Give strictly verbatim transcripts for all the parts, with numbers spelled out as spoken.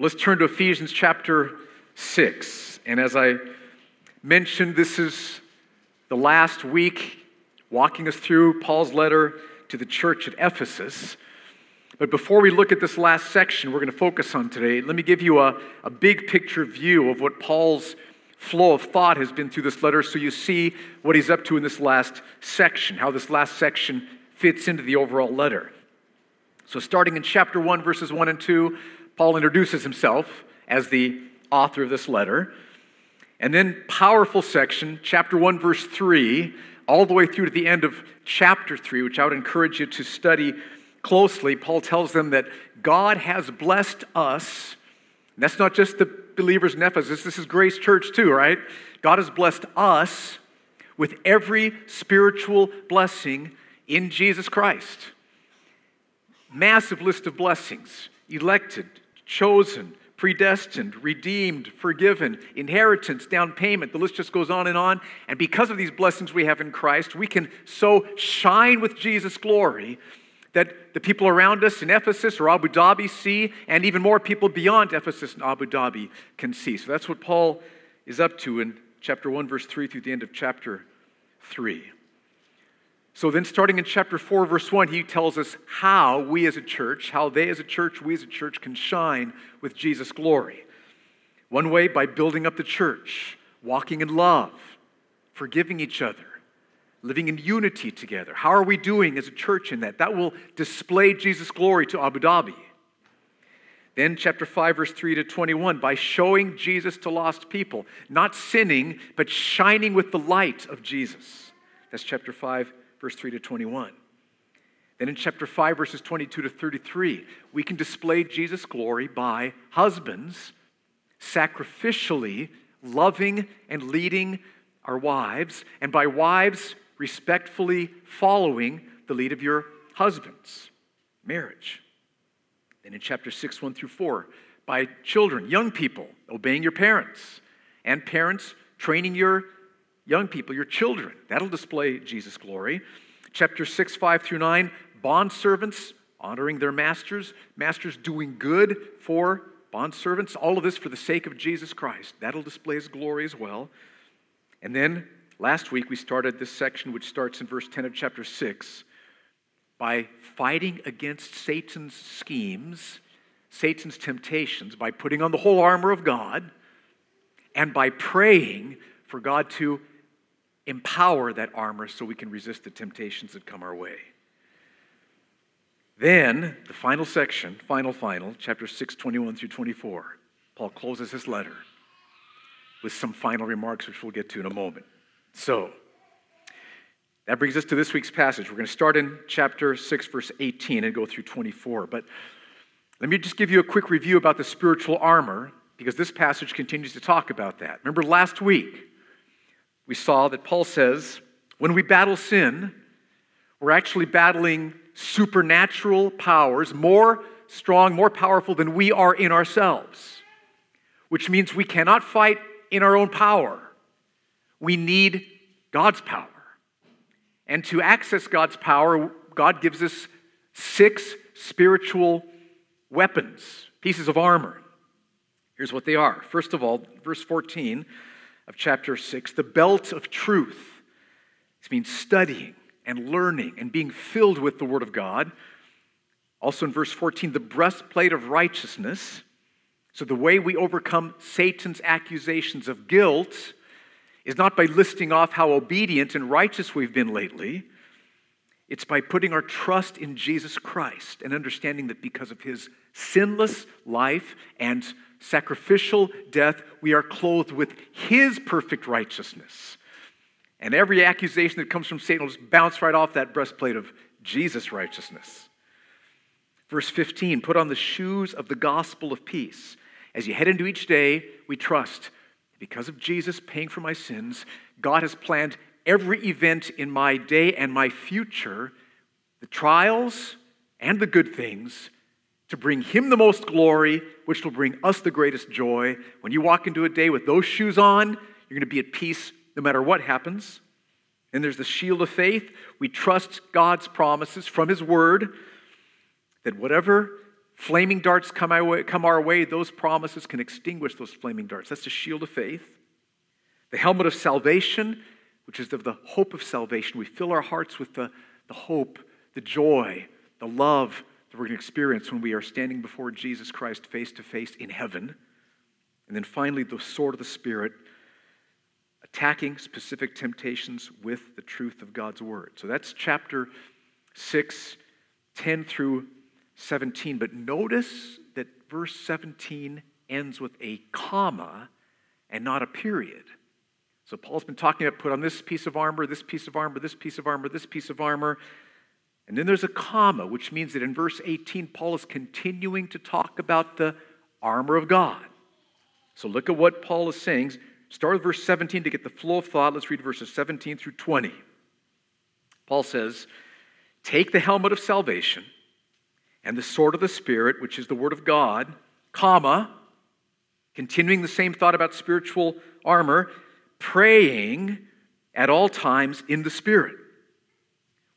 Let's turn to Ephesians chapter six. And as I mentioned, this is the last week walking us through Paul's letter to the church at Ephesus. But before we look at this last section we're going to focus on today, let me give you a, a big picture view of what Paul's flow of thought has been through this letter, so you see what he's up to in this last section, how this last section fits into the overall letter. So starting in chapter one, verses one and two, Paul introduces himself as the author of this letter. And then powerful section, chapter one, verse three, all the way through to the end of chapter three, which I would encourage you to study closely. Paul tells them that God has blessed us. And that's not just the believers in Ephesus. This is Grace Church too, right? God has blessed us with every spiritual blessing in Jesus Christ. Massive list of blessings. Elected, chosen, predestined, redeemed, forgiven, inheritance, down payment. The list just goes on and on. And because of these blessings we have in Christ, we can so shine with Jesus' glory that the people around us in Ephesus or Abu Dhabi see, and even more people beyond Ephesus and Abu Dhabi can see. So that's what Paul is up to in chapter one, verse three through the end of chapter three. So then starting in chapter four, verse one, he tells us how we as a church, how they as a church, we as a church can shine with Jesus' glory. One way, by building up the church, walking in love, forgiving each other, living in unity together. How are we doing as a church in that? That will display Jesus' glory to Abu Dhabi. Then chapter five, verse three to twenty-one, by showing Jesus to lost people, not sinning, but shining with the light of Jesus. That's chapter five, verse three to twenty-one. Then in chapter five, verses twenty-two to thirty-three, we can display Jesus' glory by husbands sacrificially loving and leading our wives, and by wives respectfully following the lead of your husbands. Marriage. Then in chapter six, one through four, by children, young people, obeying your parents, and parents training your young people, your children. That'll display Jesus' glory. Chapter six, five through nine, bondservants honoring their masters, masters doing good for bondservants, all of this for the sake of Jesus Christ. That'll display his glory as well. And then last week we started this section, which starts in verse ten of chapter six, by fighting against Satan's schemes, Satan's temptations, by putting on the whole armor of God, and by praying for God to empower that armor so we can resist the temptations that come our way. Then, the final section, final, final, chapter six, twenty-one through twenty-four, Paul closes his letter with some final remarks, which we'll get to in a moment. So, that brings us to this week's passage. We're going to start in chapter six, verse eighteen, and go through twenty-four. But let me just give you a quick review about the spiritual armor, because this passage continues to talk about that. Remember last week, we saw that Paul says, when we battle sin, we're actually battling supernatural powers, more strong, more powerful than we are in ourselves, which means we cannot fight in our own power. We need God's power. And to access God's power, God gives us six spiritual weapons, pieces of armor. Here's what they are. First of all, verse fourteen, of chapter six, the belt of truth. This means studying and learning and being filled with the Word of God. Also in verse fourteen, the breastplate of righteousness. So the way we overcome Satan's accusations of guilt is not by listing off how obedient and righteous we've been lately. It's by putting our trust in Jesus Christ and understanding that because of his sinless life and sacrificial death, we are clothed with his perfect righteousness. And every accusation that comes from Satan will just bounce right off that breastplate of Jesus' righteousness. Verse fifteen, put on the shoes of the gospel of peace. As you head into each day, we trust, because of Jesus paying for my sins, God has planned every event in my day and my future, the trials and the good things, to bring him the most glory, which will bring us the greatest joy. When you walk into a day with those shoes on, you're going to be at peace no matter what happens. And there's the shield of faith. We trust God's promises from his word that whatever Flaming darts come our way, come our way. Those promises can extinguish those flaming darts. That's the shield of faith. The helmet of salvation, which is the, the hope of salvation. We fill our hearts with the, the hope, the joy, the love that we're going to experience when we are standing before Jesus Christ face to face in heaven. And then finally, the sword of the Spirit, attacking specific temptations with the truth of God's word. So that's chapter six, ten through seventeen. But notice that verse seventeen ends with a comma and not a period. So Paul's been talking about put on this piece of armor, this piece of armor, this piece of armor, this piece of armor. And then there's a comma, which means that in verse eighteen, Paul is continuing to talk about the armor of God. So look at what Paul is saying. Start with verse seventeen to get the flow of thought. Let's read verses seventeen through twenty. Paul says, "Take the helmet of salvation and the sword of the Spirit, which is the word of God," comma, continuing the same thought about spiritual armor, "praying at all times in the Spirit,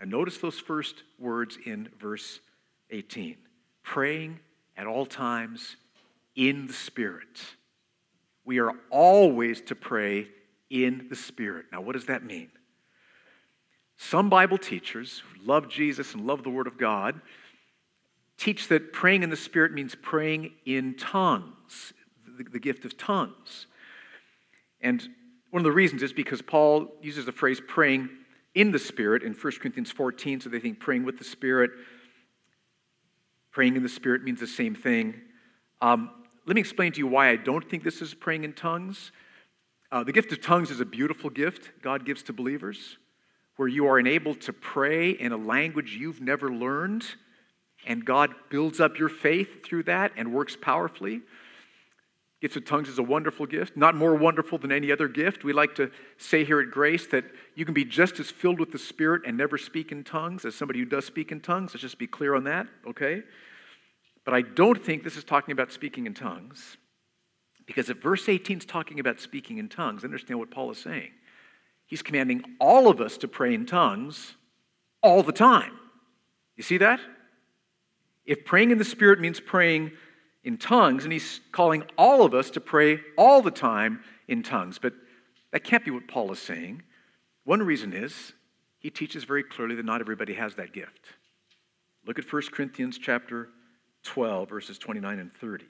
And notice those first words in verse eighteen. Praying at all times in the Spirit. We are always to pray in the Spirit. Now, what does that mean? Some Bible teachers who love Jesus and love the Word of God teach that praying in the Spirit means praying in tongues, the, the gift of tongues. And one of the reasons is because Paul uses the phrase praying in the Spirit in First Corinthians fourteen, so they think praying with the Spirit, praying in the Spirit means the same thing. Um, let me explain to you why I don't think this is praying in tongues. Uh, the gift of tongues is a beautiful gift God gives to believers, where you are enabled to pray in a language you've never learned, and God builds up your faith through that and works powerfully. Gifts of tongues is a wonderful gift, not more wonderful than any other gift. We like to say here at Grace that you can be just as filled with the Spirit and never speak in tongues as somebody who does speak in tongues. Let's just be clear on that, okay? But I don't think this is talking about speaking in tongues, because if verse eighteen is talking about speaking in tongues, understand what Paul is saying. He's commanding all of us to pray in tongues all the time. You see that? If praying in the Spirit means praying in tongues, and he's calling all of us to pray all the time in tongues. But that can't be what Paul is saying. One reason is he teaches very clearly that not everybody has that gift. Look at First Corinthians chapter twelve, verses twenty-nine and thirty.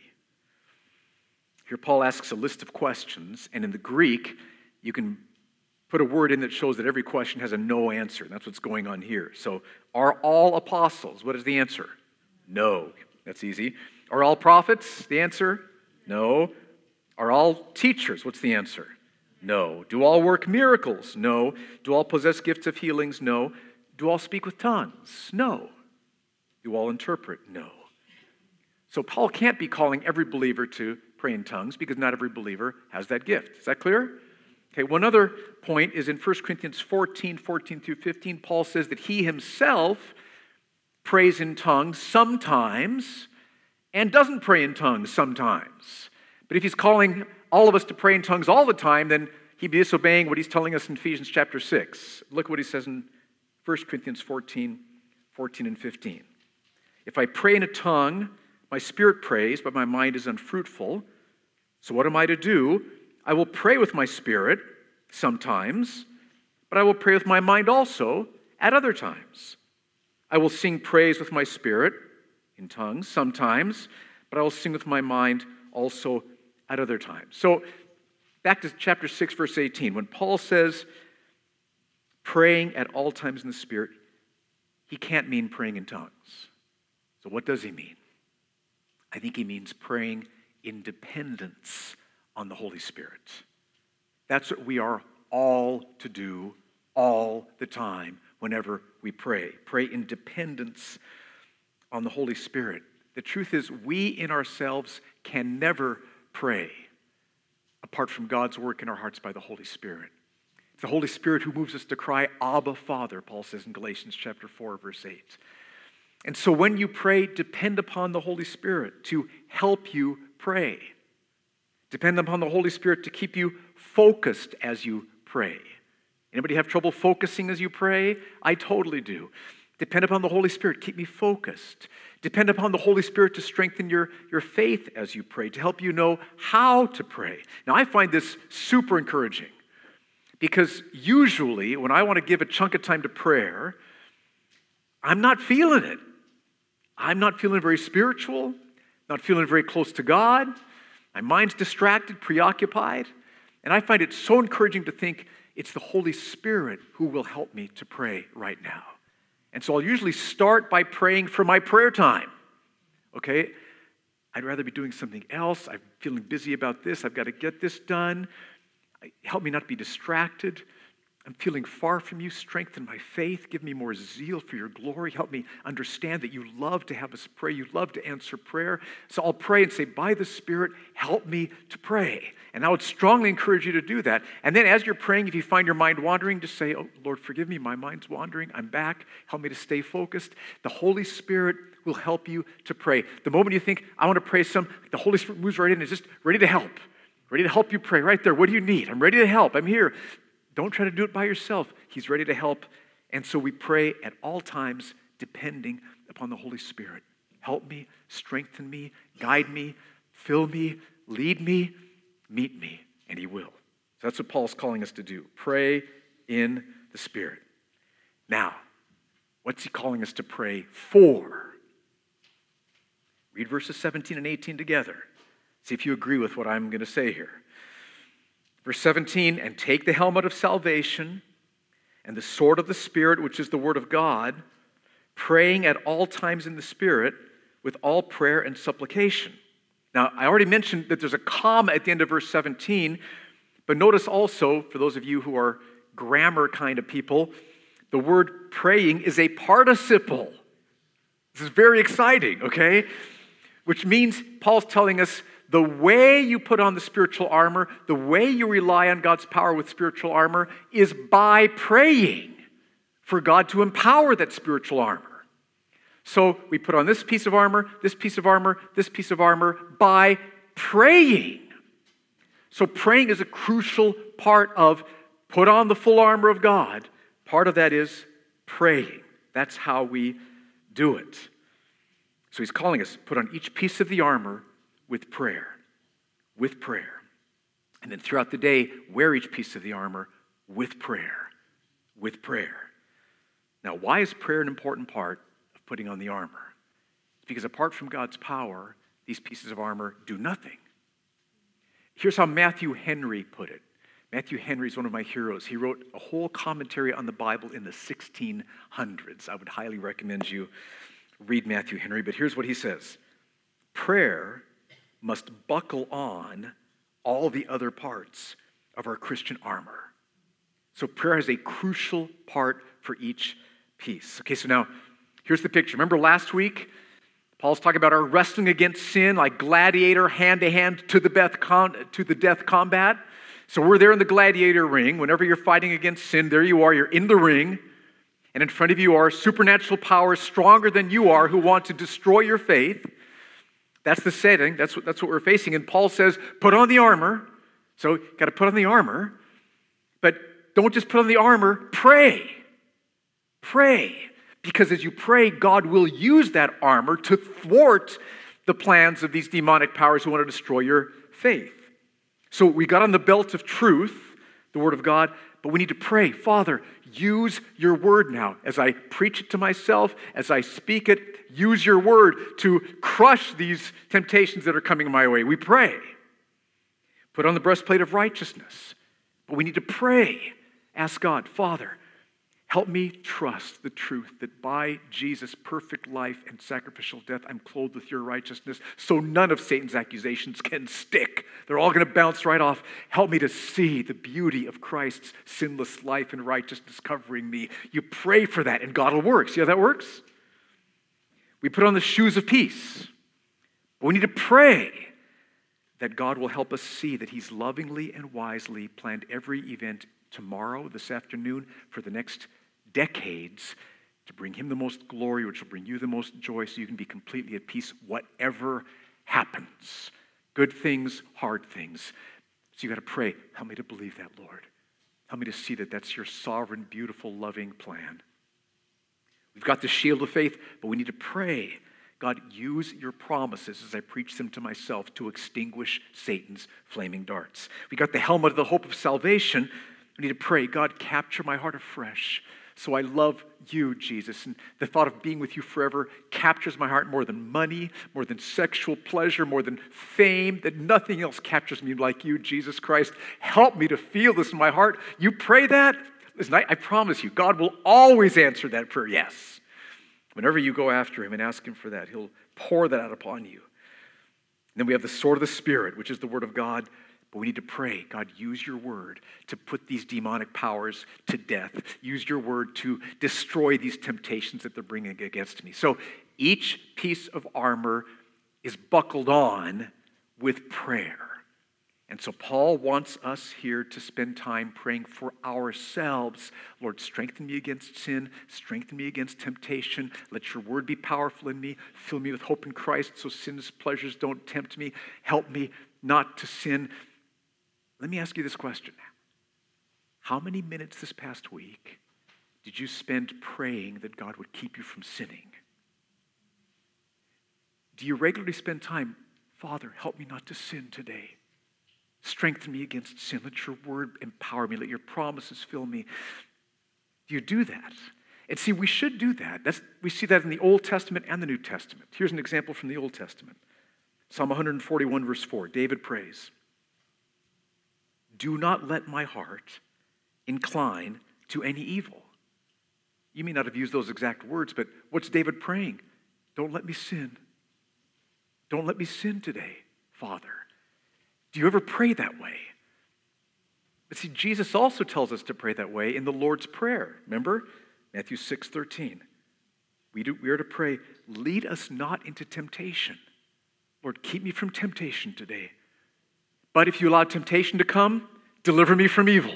Here Paul asks a list of questions, and in the Greek, you can put a word in that shows that every question has a no answer, and that's what's going on here. So, are all apostles? What is the answer? No. That's easy. Are all prophets? The answer? No. Are all teachers? What's the answer? No. Do all work miracles? No. Do all possess gifts of healings? No. Do all speak with tongues? No. Do all interpret? No. So Paul can't be calling every believer to pray in tongues because not every believer has that gift. Is that clear? Okay, one other point is in First Corinthians fourteen, fourteen through fifteen, Paul says that he himself prays in tongues sometimes, and doesn't pray in tongues sometimes. But if he's calling all of us to pray in tongues all the time, then he'd be disobeying what he's telling us in Ephesians chapter six. Look what he says in First Corinthians fourteen, fourteen and fifteen. "If I pray in a tongue, my spirit prays, but my mind is unfruitful. So what am I to do? I will pray with my spirit sometimes, but I will pray with my mind also at other times. I will sing praise with my spirit in tongues sometimes, but I will sing with my mind also at other times." So back to chapter six, verse eighteen. When Paul says praying at all times in the Spirit, he can't mean praying in tongues. So what does he mean? I think he means praying in dependence on the Holy Spirit. That's what we are all to do all the time whenever we pray. Pray in dependence on the Holy Spirit. The truth is, we in ourselves can never pray apart from God's work in our hearts by the Holy Spirit. It's the Holy Spirit who moves us to cry, Abba, Father, Paul says in Galatians chapter four, verse eight. And so when you pray, depend upon the Holy Spirit to help you pray. Depend upon the Holy Spirit to keep you focused as you pray. Anybody have trouble focusing as you pray? I totally do. Depend upon the Holy Spirit. Keep me focused. Depend upon the Holy Spirit to strengthen your, your faith as you pray, to help you know how to pray. Now, I find this super encouraging because usually when I want to give a chunk of time to prayer, I'm not feeling it. I'm not feeling very spiritual, not feeling very close to God. My mind's distracted, preoccupied. And I find it so encouraging to think it's the Holy Spirit who will help me to pray right now. And so I'll usually start by praying for my prayer time. Okay? I'd rather be doing something else. I'm feeling busy about this. I've got to get this done. Help me not be distracted. I'm feeling far from you. Strengthen my faith. Give me more zeal for your glory. Help me understand that you love to have us pray. You love to answer prayer. So I'll pray and say, by the Spirit, help me to pray. And I would strongly encourage you to do that. And then as you're praying, if you find your mind wandering, just say, oh, Lord, forgive me. My mind's wandering. I'm back. Help me to stay focused. The Holy Spirit will help you to pray. The moment you think, I want to pray some, the Holy Spirit moves right in and is just ready to help. Ready to help you pray right there. What do you need? I'm ready to help. I'm here. Don't try to do it by yourself. He's ready to help. And so we pray at all times, depending upon the Holy Spirit. Help me, strengthen me, guide me, fill me, lead me, meet me, and he will. So that's what Paul's calling us to do. Pray in the Spirit. Now, what's he calling us to pray for? Read verses seventeen and eighteen together. See if you agree with what I'm going to say here. Verse seventeen, and take the helmet of salvation and the sword of the Spirit, which is the word of God, praying at all times in the Spirit with all prayer and supplication. Now, I already mentioned that there's a comma at the end of verse seventeen, but notice also, for those of you who are grammar kind of people, the word praying is a participle. This is very exciting, okay? Which means Paul's telling us, the way you put on the spiritual armor, the way you rely on God's power with spiritual armor is by praying for God to empower that spiritual armor. So we put on this piece of armor, this piece of armor, this piece of armor by praying. So praying is a crucial part of put on the full armor of God. Part of that is praying. That's how we do it. So he's calling us, put on each piece of the armor with prayer, with prayer. And then throughout the day, wear each piece of the armor with prayer, with prayer. Now, why is prayer an important part of putting on the armor? It's because apart from God's power, these pieces of armor do nothing. Here's how Matthew Henry put it. Matthew Henry is one of my heroes. He wrote a whole commentary on the Bible in the sixteen hundreds. I would highly recommend you read Matthew Henry, but here's what he says. Prayer must buckle on all the other parts of our Christian armor. So prayer has a crucial part for each piece. Okay, so now here's the picture. Remember last week, Paul's talking about our wrestling against sin, like gladiator, hand-to-hand, to the death con- to the death combat. So we're there in the gladiator ring. Whenever you're fighting against sin, there you are. You're in the ring. And in front of you are supernatural powers stronger than you are who want to destroy your faith. That's the setting. That's what, that's what we're facing. And Paul says, put on the armor. So you've got to put on the armor. But don't just put on the armor. Pray. Pray. Because as you pray, God will use that armor to thwart the plans of these demonic powers who want to destroy your faith. So we got on the belt of truth, the Word of God, but we need to pray. Father, use your word now. As I preach it to myself, as I speak it, use your word to crush these temptations that are coming my way. We pray. Put on the breastplate of righteousness. But we need to pray. Ask God, Father, help me trust the truth that by Jesus' perfect life and sacrificial death, I'm clothed with your righteousness, so none of Satan's accusations can stick. They're all going to bounce right off. Help me to see the beauty of Christ's sinless life and righteousness covering me. You pray for that, and God will work. See how that works? We put on the shoes of peace. But we need to pray that God will help us see that he's lovingly and wisely planned every event tomorrow, this afternoon, for the next decades, to bring him the most glory, which will bring you the most joy, so you can be completely at peace whatever happens. Good things, hard things. So you got to pray, help me to believe that, Lord. Help me to see that that's your sovereign, beautiful, loving plan. We've got the shield of faith, but we need to pray. God, use your promises as I preach them to myself to extinguish Satan's flaming darts. We got the helmet of the hope of salvation. We need to pray, God, capture my heart afresh. So I love you, Jesus, and the thought of being with you forever captures my heart more than money, more than sexual pleasure, more than fame, that nothing else captures me like you, Jesus Christ. Help me to feel this in my heart. You pray that? Listen, I, I promise you, God will always answer that prayer, yes. Whenever you go after him and ask him for that, he'll pour that out upon you. And then we have the sword of the Spirit, which is the word of God. But we need to pray, God, use your word to put these demonic powers to death. Use your word to destroy these temptations that they're bringing against me. So each piece of armor is buckled on with prayer. And so Paul wants us here to spend time praying for ourselves. Lord, strengthen me against sin. Strengthen me against temptation. Let your word be powerful in me. Fill me with hope in Christ so sin's pleasures don't tempt me. Help me not to sin. Let me ask you this question. How many minutes this past week did you spend praying that God would keep you from sinning? Do you regularly spend time, Father, help me not to sin today? Strengthen me against sin. Let your word empower me. Let your promises fill me. Do you do that? And see, we should do that. That's, we see that in the Old Testament and the New Testament. Here's an example from the Old Testament. Psalm one forty-one, verse four. David prays, do not let my heart incline to any evil. You may not have used those exact words, but what's David praying? Don't let me sin. Don't let me sin today, Father. Do you ever pray that way? But see, Jesus also tells us to pray that way in the Lord's Prayer. Remember? Matthew six thirteen. We, do, we are to pray, lead us not into temptation. Lord, keep me from temptation today. But if you allow temptation to come, deliver me from evil.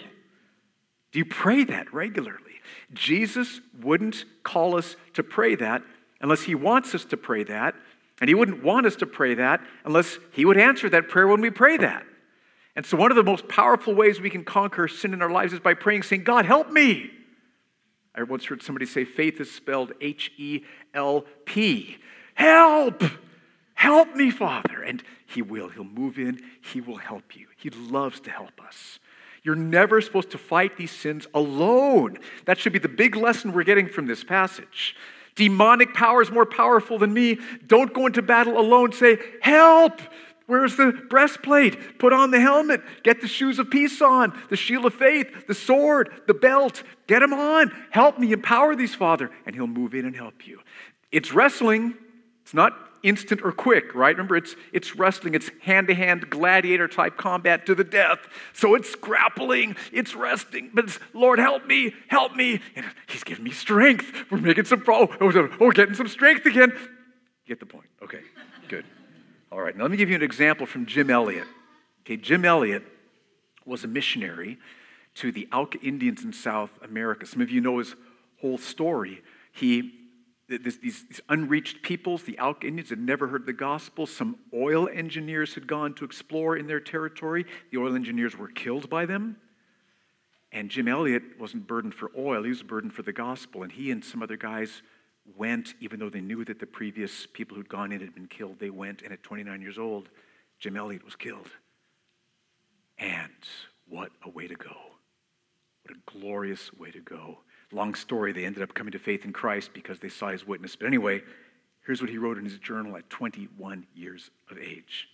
Do you pray that regularly? Jesus wouldn't call us to pray that unless he wants us to pray that. And he wouldn't want us to pray that unless he would answer that prayer when we pray that. And so one of the most powerful ways we can conquer sin in our lives is by praying, saying, God, help me. I once heard somebody say faith is spelled H E L P. Help! Help me, Father. And he will. He'll move in. He will help you. He loves to help us. You're never supposed to fight these sins alone. That should be the big lesson we're getting from this passage. Demonic power is more powerful than me. Don't go into battle alone. Say, help! Where's the breastplate? Put on the helmet. Get the shoes of peace on. The shield of faith. The sword. The belt. Get them on. Help me. Empower these, Father. And he'll move in and help you. It's wrestling. It's not instant or quick, right? Remember, it's it's wrestling. It's hand-to-hand gladiator-type combat to the death. So it's grappling. It's wrestling. But it's, Lord, help me. Help me. And he's giving me strength. We're making some, oh, oh, we're getting some strength again. You get the point. Okay, good. All right, now let me give you an example from Jim Elliott. Okay, Jim Elliott was a missionary to the Auca Indians in South America. Some of you know his whole story. He This, these, these unreached peoples, the Auca Indians, had never heard the gospel. Some oil engineers had gone to explore in their territory. The oil engineers were killed by them. And Jim Elliott wasn't burdened for oil. He was burdened for the gospel. And he and some other guys went, even though they knew that the previous people who'd gone in had been killed. They went, and at twenty-nine years old, Jim Elliott was killed. And what a way to go. What a glorious way to go. Long story, they ended up coming to faith in Christ because they saw his witness. But anyway, here's what he wrote in his journal at twenty-one years of age.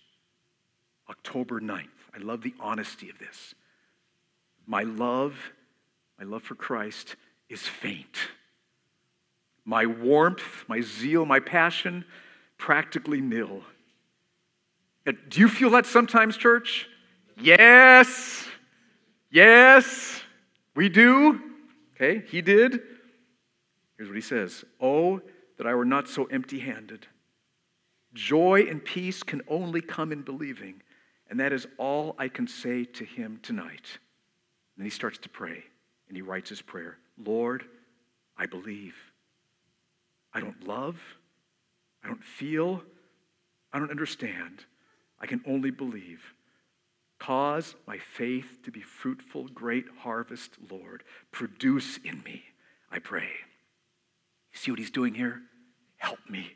October ninth. I love the honesty of this. My love, my love for Christ is faint. My warmth, my zeal, my passion, practically nil. Now, do you feel that sometimes, church? Yes. Yes. We do. Okay, he did. Here's what he says. Oh, that I were not so empty-handed, Joy and peace can only come in believing, and that is all I can say to him tonight. And then he starts to pray, and he writes his prayer. Lord, I believe. I don't love. I don't feel. I don't understand. I can only believe. Cause my faith to be fruitful, great harvest, Lord. Produce in me, I pray. You see what he's doing here? Help me.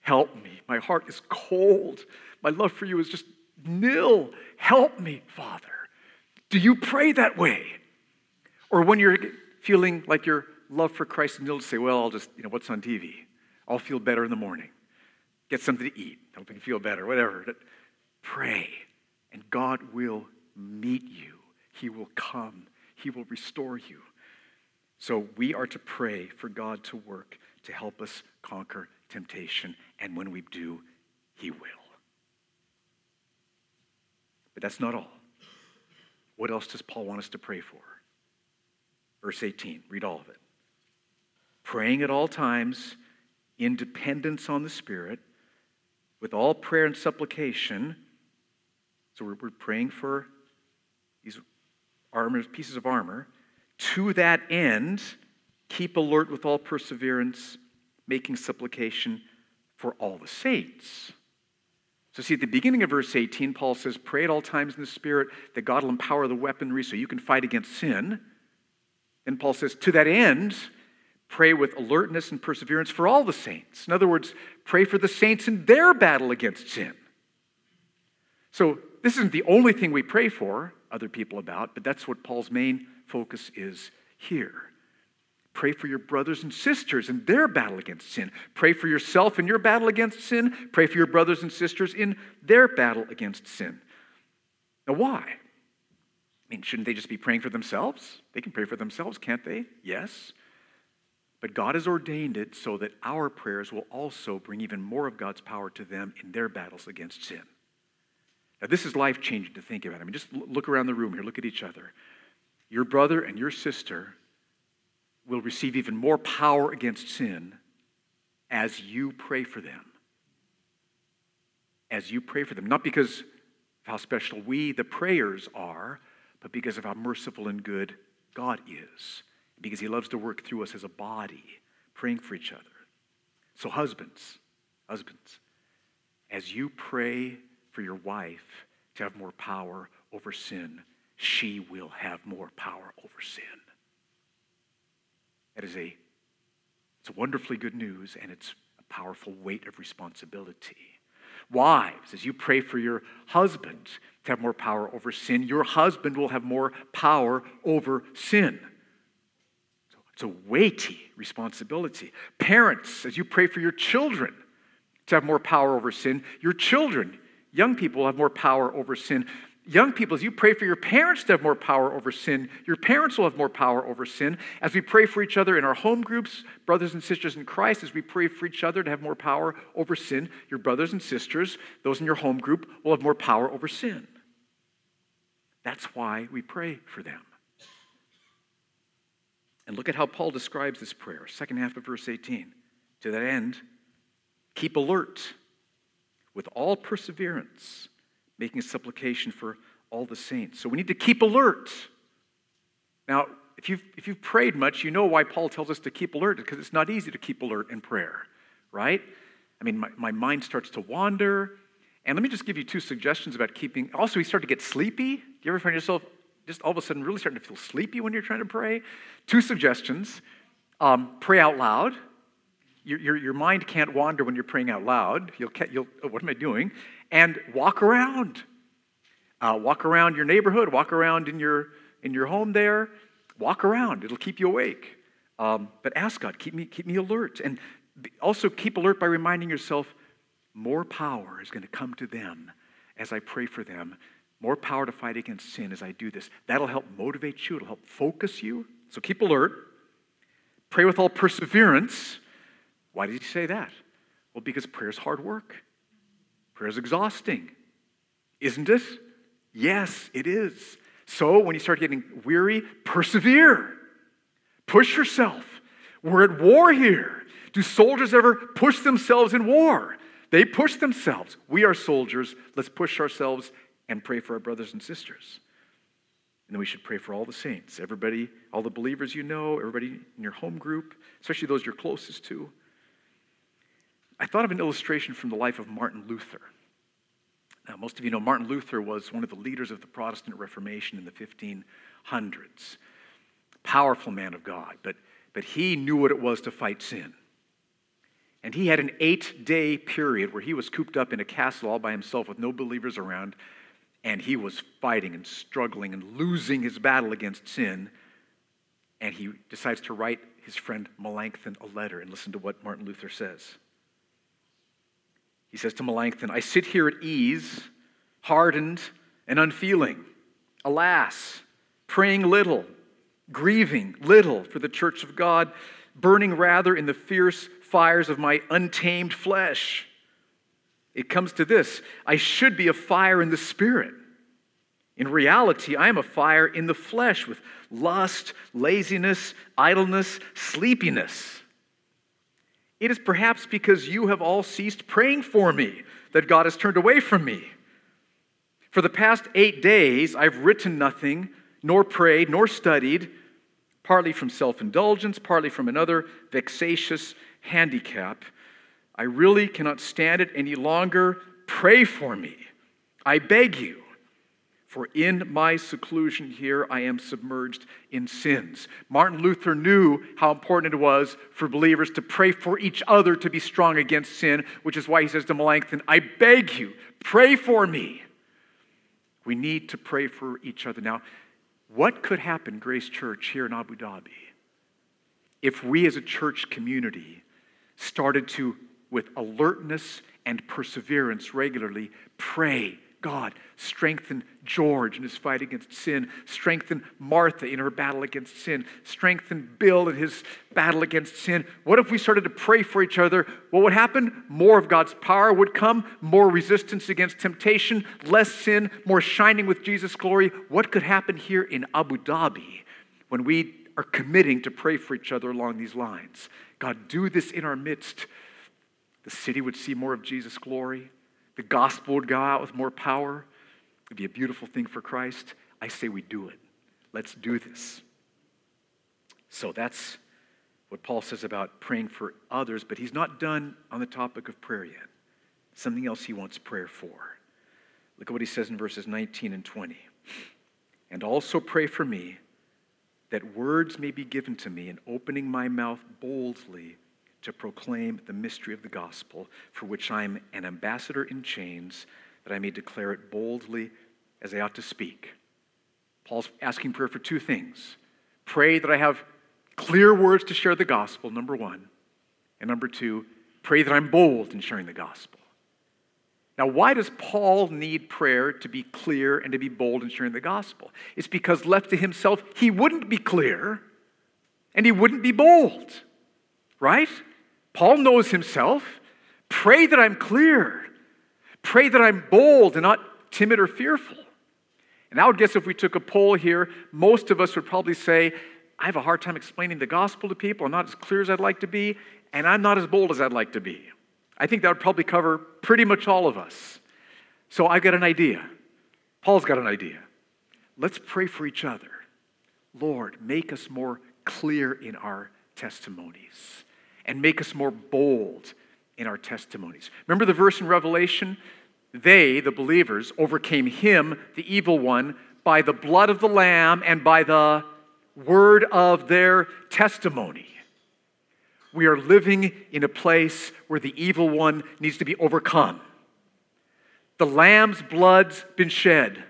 Help me. My heart is cold. My love for you is just nil. Help me, Father. Do you pray that way? Or when you're feeling like your love for Christ is nil, to say, well, I'll just, you know, what's on T V? I'll feel better in the morning. Get something to eat. Help me feel better, whatever. Pray. And God will meet you. He will come. He will restore you. So we are to pray for God to work to help us conquer temptation. And when we do, he will. But that's not all. What else does Paul want us to pray for? Verse eighteen, read all of it. Praying at all times in dependence on the Spirit, with all prayer and supplication. So we're praying for these armor, pieces of armor. To that end, keep alert with all perseverance, making supplication for all the saints. So see, at the beginning of verse eighteen, Paul says, pray at all times in the Spirit that God will empower the weaponry so you can fight against sin. And Paul says, to that end, pray with alertness and perseverance for all the saints. In other words, pray for the saints in their battle against sin. So this isn't the only thing we pray for other people about, but that's what Paul's main focus is here. Pray for your brothers and sisters in their battle against sin. Pray for yourself in your battle against sin. Pray for your brothers and sisters in their battle against sin. Now, why? I mean, shouldn't they just be praying for themselves? They can pray for themselves, can't they? Yes. But God has ordained it so that our prayers will also bring even more of God's power to them in their battles against sin. Now, this is life-changing to think about. I mean, just look around the room here. Look at each other. Your brother and your sister will receive even more power against sin as you pray for them. As you pray for them. Not because of how special we, the prayers, are, but because of how merciful and good God is. Because he loves to work through us as a body, praying for each other. So husbands, husbands, as you pray for your wife to have more power over sin, she will have more power over sin. That is a, it's a wonderfully good news, and it's a powerful weight of responsibility. Wives, as you pray for your husband to have more power over sin, your husband will have more power over sin. So it's a weighty responsibility. Parents, as you pray for your children to have more power over sin, your children, young people, have more power over sin. Young people, as you pray for your parents to have more power over sin, your parents will have more power over sin. As we pray for each other in our home groups, brothers and sisters in Christ, as we pray for each other to have more power over sin, your brothers and sisters, those in your home group, will have more power over sin. That's why we pray for them. And look at how Paul describes this prayer, second half of verse eighteen. To that end, keep alert with all perseverance, making a supplication for all the saints. So we need to keep alert. Now, if you've, if you've prayed much, you know why Paul tells us to keep alert, because it's not easy to keep alert in prayer, right? I mean, my, my mind starts to wander. And let me just give you two suggestions about keeping. Also, you start to get sleepy. Do you ever find yourself just all of a sudden really starting to feel sleepy when you're trying to pray? Two suggestions. Um, pray out loud. Your, your, your mind can't wander when you're praying out loud. You'll, you'll oh, what am I doing? And walk around. Uh, walk around your neighborhood. Walk around in your in your home there. Walk around. It'll keep you awake. Um, but ask God, keep me keep me alert. And also keep alert by reminding yourself, more power is going to come to them as I pray for them. More power to fight against sin as I do this. That'll help motivate you. It'll help focus you. So keep alert. Pray with all perseverance. Why did he say that? Well, because prayer is hard work. Prayer is exhausting, isn't it? Yes, it is. So when you start getting weary, persevere. Push yourself. We're at war here. Do soldiers ever push themselves in war? They push themselves. We are soldiers. Let's push ourselves and pray for our brothers and sisters. And then we should pray for all the saints, everybody, all the believers you know, everybody in your home group, especially those you're closest to. I thought of an illustration from the life of Martin Luther. Now, most of you know Martin Luther was one of the leaders of the Protestant Reformation in the fifteen hundreds. Powerful man of God, but, but he knew what it was to fight sin. And he had an eight-day period where he was cooped up in a castle all by himself with no believers around, and he was fighting and struggling and losing his battle against sin. And he decides to write his friend Melanchthon a letter, and listen to what Martin Luther says. He says to Melanchthon, "I sit here at ease, hardened and unfeeling, alas, praying little, grieving little for the church of God, burning rather in the fierce fires of my untamed flesh. It comes to this, I should be a fire in the spirit. In reality, I am a fire in the flesh with lust, laziness, idleness, sleepiness. It is perhaps because you have all ceased praying for me that God has turned away from me. For the past eight days, I've written nothing, nor prayed, nor studied, partly from self-indulgence, partly from another vexatious handicap. I really cannot stand it any longer. Pray for me, I beg you. For in my seclusion here, I am submerged in sins." Martin Luther knew how important it was for believers to pray for each other to be strong against sin, which is why he says to Melanchthon, "I beg you, pray for me." We need to pray for each other. Now, what could happen, Grace Church, here in Abu Dhabi, if we as a church community started to, with alertness and perseverance regularly, pray, "God, strengthen George in his fight against sin. Strengthen Martha in her battle against sin. Strengthen Bill in his battle against sin." What if we started to pray for each other? What would happen? More of God's power would come, more resistance against temptation, less sin, more shining with Jesus' glory. What could happen here in Abu Dhabi when we are committing to pray for each other along these lines? God, do this in our midst. The city would see more of Jesus' glory. The gospel would go out with more power. It would be a beautiful thing for Christ. I say we do it. Let's do this. So that's what Paul says about praying for others, but he's not done on the topic of prayer yet. Something else he wants prayer for. Look at what he says in verses nineteen and twenty. "And also pray for me, that words may be given to me in opening my mouth boldly to proclaim the mystery of the gospel, for which I am an ambassador in chains, that I may declare it boldly as I ought to speak." Paul's asking prayer for two things. Pray that I have clear words to share the gospel, number one. And number two, pray that I'm bold in sharing the gospel. Now, why does Paul need prayer to be clear and to be bold in sharing the gospel? It's because left to himself, he wouldn't be clear and he wouldn't be bold, right? Paul knows himself. Pray that I'm clear. Pray that I'm bold and not timid or fearful. And I would guess if we took a poll here, most of us would probably say, "I have a hard time explaining the gospel to people. I'm not as clear as I'd like to be, and I'm not as bold as I'd like to be." I think that would probably cover pretty much all of us. So I've got an idea. Paul's got an idea. Let's pray for each other. Lord, make us more clear in our testimonies and make us more bold in our testimonies. Remember the verse in Revelation? They, the believers, overcame him, the evil one, by the blood of the Lamb and by the word of their testimony. We are living in a place where the evil one needs to be overcome. The Lamb's blood's been shed.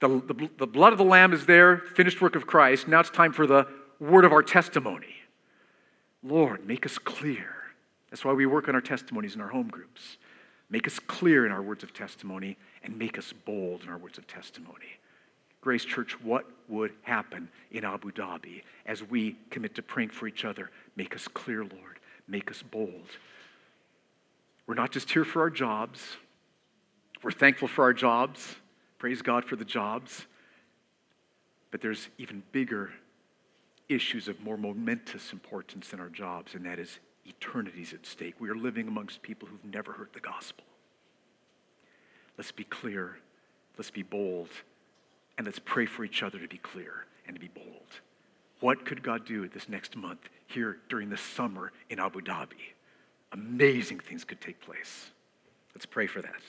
The, the, the blood of the Lamb is there, finished work of Christ. Now it's time for the word of our testimony. Lord, make us clear. That's why we work on our testimonies in our home groups. Make us clear in our words of testimony and make us bold in our words of testimony. Grace Church, what would happen in Abu Dhabi as we commit to praying for each other? Make us clear, Lord. Make us bold. We're not just here for our jobs. We're thankful for our jobs. Praise God for the jobs. But there's even bigger issues of more momentous importance than our jobs, and that is Eternity's at stake. We are living amongst people who've never heard the gospel. Let's be clear. Let's be bold. And let's pray for each other to be clear and to be bold. What could God do this next month here during the summer in Abu Dhabi? Amazing things could take place. Let's pray for that.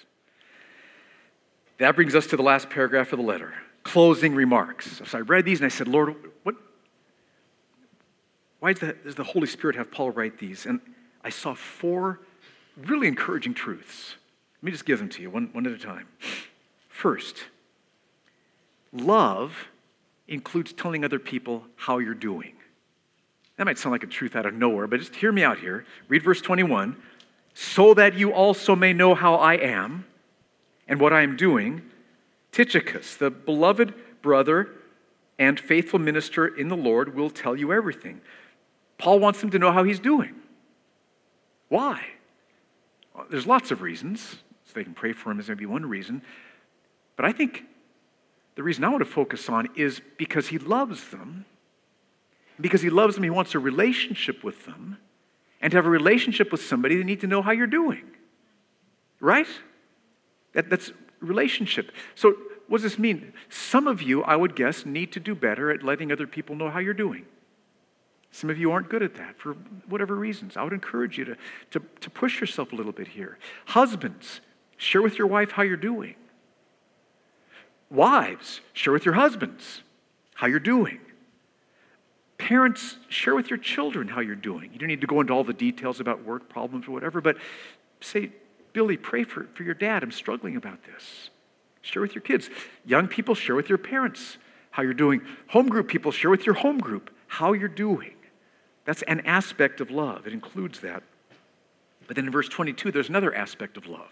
That brings us to the last paragraph of the letter. Closing remarks. So I read these and I said, Lord, what? Why is the, does the Holy Spirit have Paul write these? And I saw four really encouraging truths. Let me just give them to you one, one at a time. First, love includes telling other people how you're doing. That might sound like a truth out of nowhere, but just hear me out here. Read verse twenty-one. So that you also may know how I am and what I am doing, Tychicus, the beloved brother and faithful minister in the Lord, will tell you everything. Paul wants them to know how he's doing. Why? Well, there's lots of reasons. So they can pray for him is maybe one reason. But I think the reason I want to focus on is because he loves them. Because he loves them, he wants a relationship with them. And to have a relationship with somebody, they need to know how you're doing. Right? That, that's relationship. So what does this mean? Some of you, I would guess, need to do better at letting other people know how you're doing. Some of you aren't good at that for whatever reasons. I would encourage you to, to, to push yourself a little bit here. Husbands, share with your wife how you're doing. Wives, share with your husbands how you're doing. Parents, share with your children how you're doing. You don't need to go into all the details about work problems or whatever, but say, Billy, pray for, for your dad. I'm struggling about this. Share with your kids. Young people, share with your parents how you're doing. Home group people, share with your home group how you're doing. That's an aspect of love. It includes that. But then in verse twenty-two, there's another aspect of love.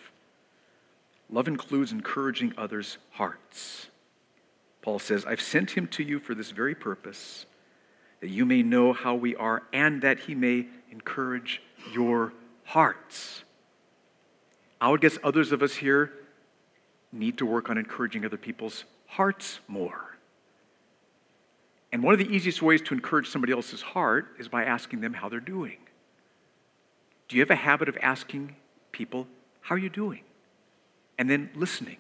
Love includes encouraging others' hearts. Paul says, I've sent him to you for this very purpose, that you may know how we are and that he may encourage your hearts. I would guess others of us here need to work on encouraging other people's hearts more. And one of the easiest ways to encourage somebody else's heart is by asking them how they're doing. Do you have a habit of asking people, how are you doing? And then listening.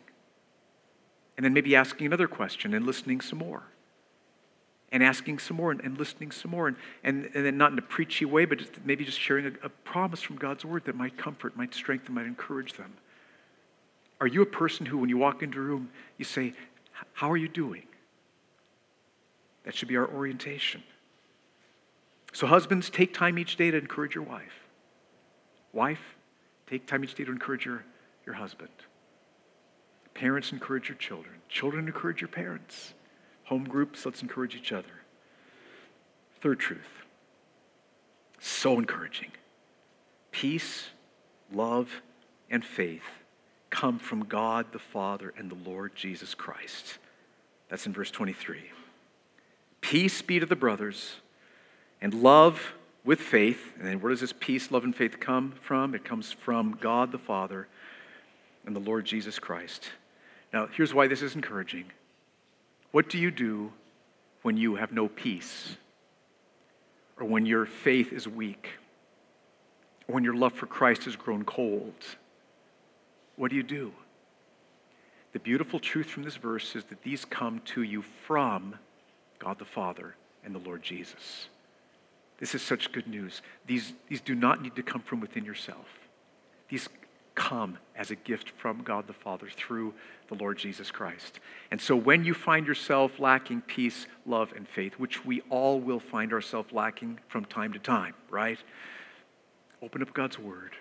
And then maybe asking another question and listening some more. And asking some more and, and listening some more. And, and, and then not in a preachy way, but just maybe just sharing a, a promise from God's word that might comfort, might strengthen, might encourage them. Are you a person who, when you walk into a room, you say, how are you doing? That should be our orientation. So husbands, take time each day to encourage your wife. Wife, take time each day to encourage your, your husband. Parents, encourage your children. Children, encourage your parents. Home groups, let's encourage each other. Third truth, so encouraging. Peace, love, and faith come from God the Father and the Lord Jesus Christ. That's in verse twenty-three. Peace be to the brothers, and love with faith. And then where does this peace, love, and faith come from? It comes from God the Father and the Lord Jesus Christ. Now, here's why this is encouraging. What do you do when you have no peace, or when your faith is weak, or when your love for Christ has grown cold? What do you do? The beautiful truth from this verse is that these come to you from God the Father and the Lord Jesus. This is such good news. These, these do not need to come from within yourself. These come as a gift from God the Father through the Lord Jesus Christ. And so when you find yourself lacking peace, love, and faith, which we all will find ourselves lacking from time to time, right? Open up God's word,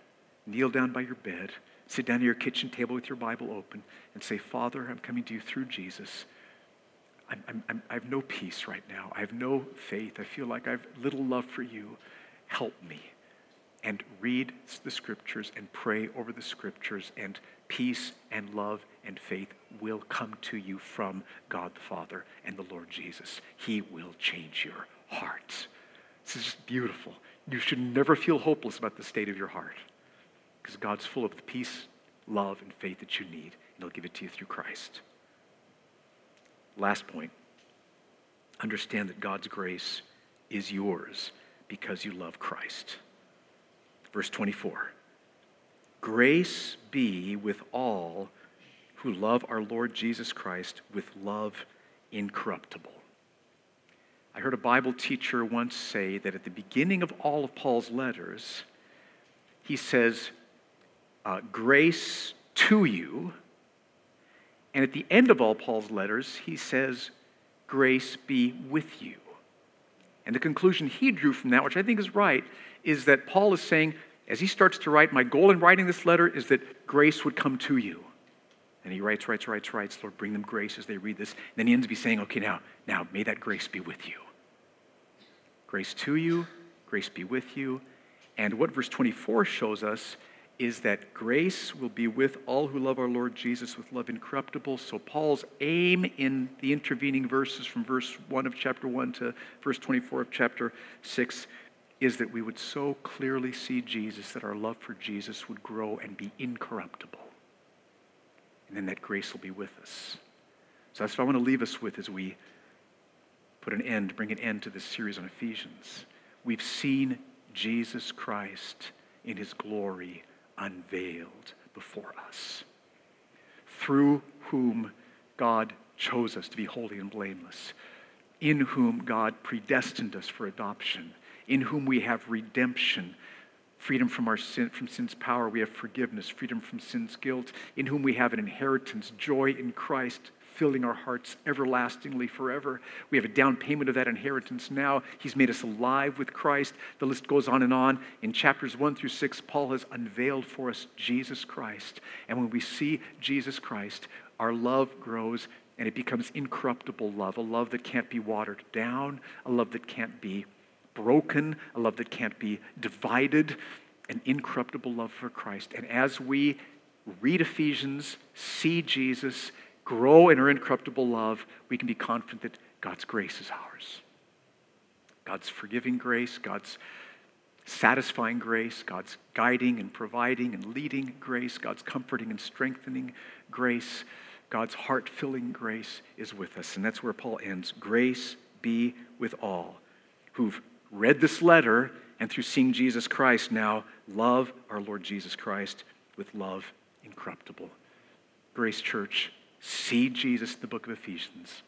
kneel down by your bed, sit down at your kitchen table with your Bible open, and say, Father, I'm coming to you through Jesus. I'm, I'm, I'm, I have no peace right now. I have no faith. I feel like I have little love for you. Help me. And read the scriptures and pray over the scriptures, and peace and love and faith will come to you from God the Father and the Lord Jesus. He will change your heart. This is just beautiful. You should never feel hopeless about the state of your heart, because God's full of the peace, love, and faith that you need, and he'll give it to you through Christ. Last point, understand that God's grace is yours because you love Christ. Verse twenty-four, grace be with all who love our Lord Jesus Christ with love incorruptible. I heard a Bible teacher once say that at the beginning of all of Paul's letters, he says, uh, grace to you. And at the end of all Paul's letters, he says, grace be with you. And the conclusion he drew from that, which I think is right, is that Paul is saying, as he starts to write, my goal in writing this letter is that grace would come to you. And he writes, writes, writes, writes, Lord, bring them grace as they read this. And then he ends by saying, okay, now, now, may that grace be with you. Grace to you, grace be with you. And what verse twenty-four shows us is that grace will be with all who love our Lord Jesus with love incorruptible. So Paul's aim in the intervening verses from verse one of chapter one to verse twenty-four of chapter six is that we would so clearly see Jesus that our love for Jesus would grow and be incorruptible. And then that grace will be with us. So that's what I want to leave us with as we put an end, bring an end to this series on Ephesians. We've seen Jesus Christ in his glory unveiled before us, through whom God chose us to be holy and blameless, in whom God predestined us for adoption, in whom we have redemption, freedom from our sin, from sin's power, we have forgiveness, freedom from sin's guilt, in whom we have an inheritance, joy in Christ, filling our hearts everlastingly forever. We have a down payment of that inheritance now. He's made us alive with Christ. The list goes on and on. In chapters one through six, Paul has unveiled for us Jesus Christ. And when we see Jesus Christ, our love grows and it becomes incorruptible love, a love that can't be watered down, a love that can't be broken, a love that can't be divided, an incorruptible love for Christ. And as we read Ephesians, see Jesus, grow in our incorruptible love, we can be confident that God's grace is ours. God's forgiving grace, God's satisfying grace, God's guiding and providing and leading grace, God's comforting and strengthening grace, God's heart-filling grace is with us. And that's where Paul ends. Grace be with all who've read this letter and through seeing Jesus Christ now love our Lord Jesus Christ with love incorruptible. Grace Church, see Jesus in the book of Ephesians,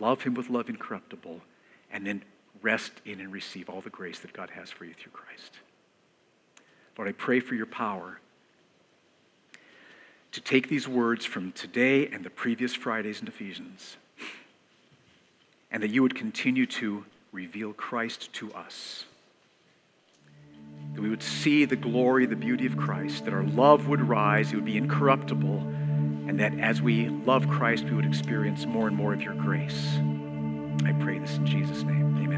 love him with love incorruptible, and then rest in and receive all the grace that God has for you through Christ. Lord, I pray for your power to take these words from today and the previous Fridays in Ephesians, and that you would continue to reveal Christ to us, that we would see the glory, the beauty of Christ, that our love would rise, it would be incorruptible, and that as we love Christ, we would experience more and more of your grace. I pray this in Jesus' name. Amen.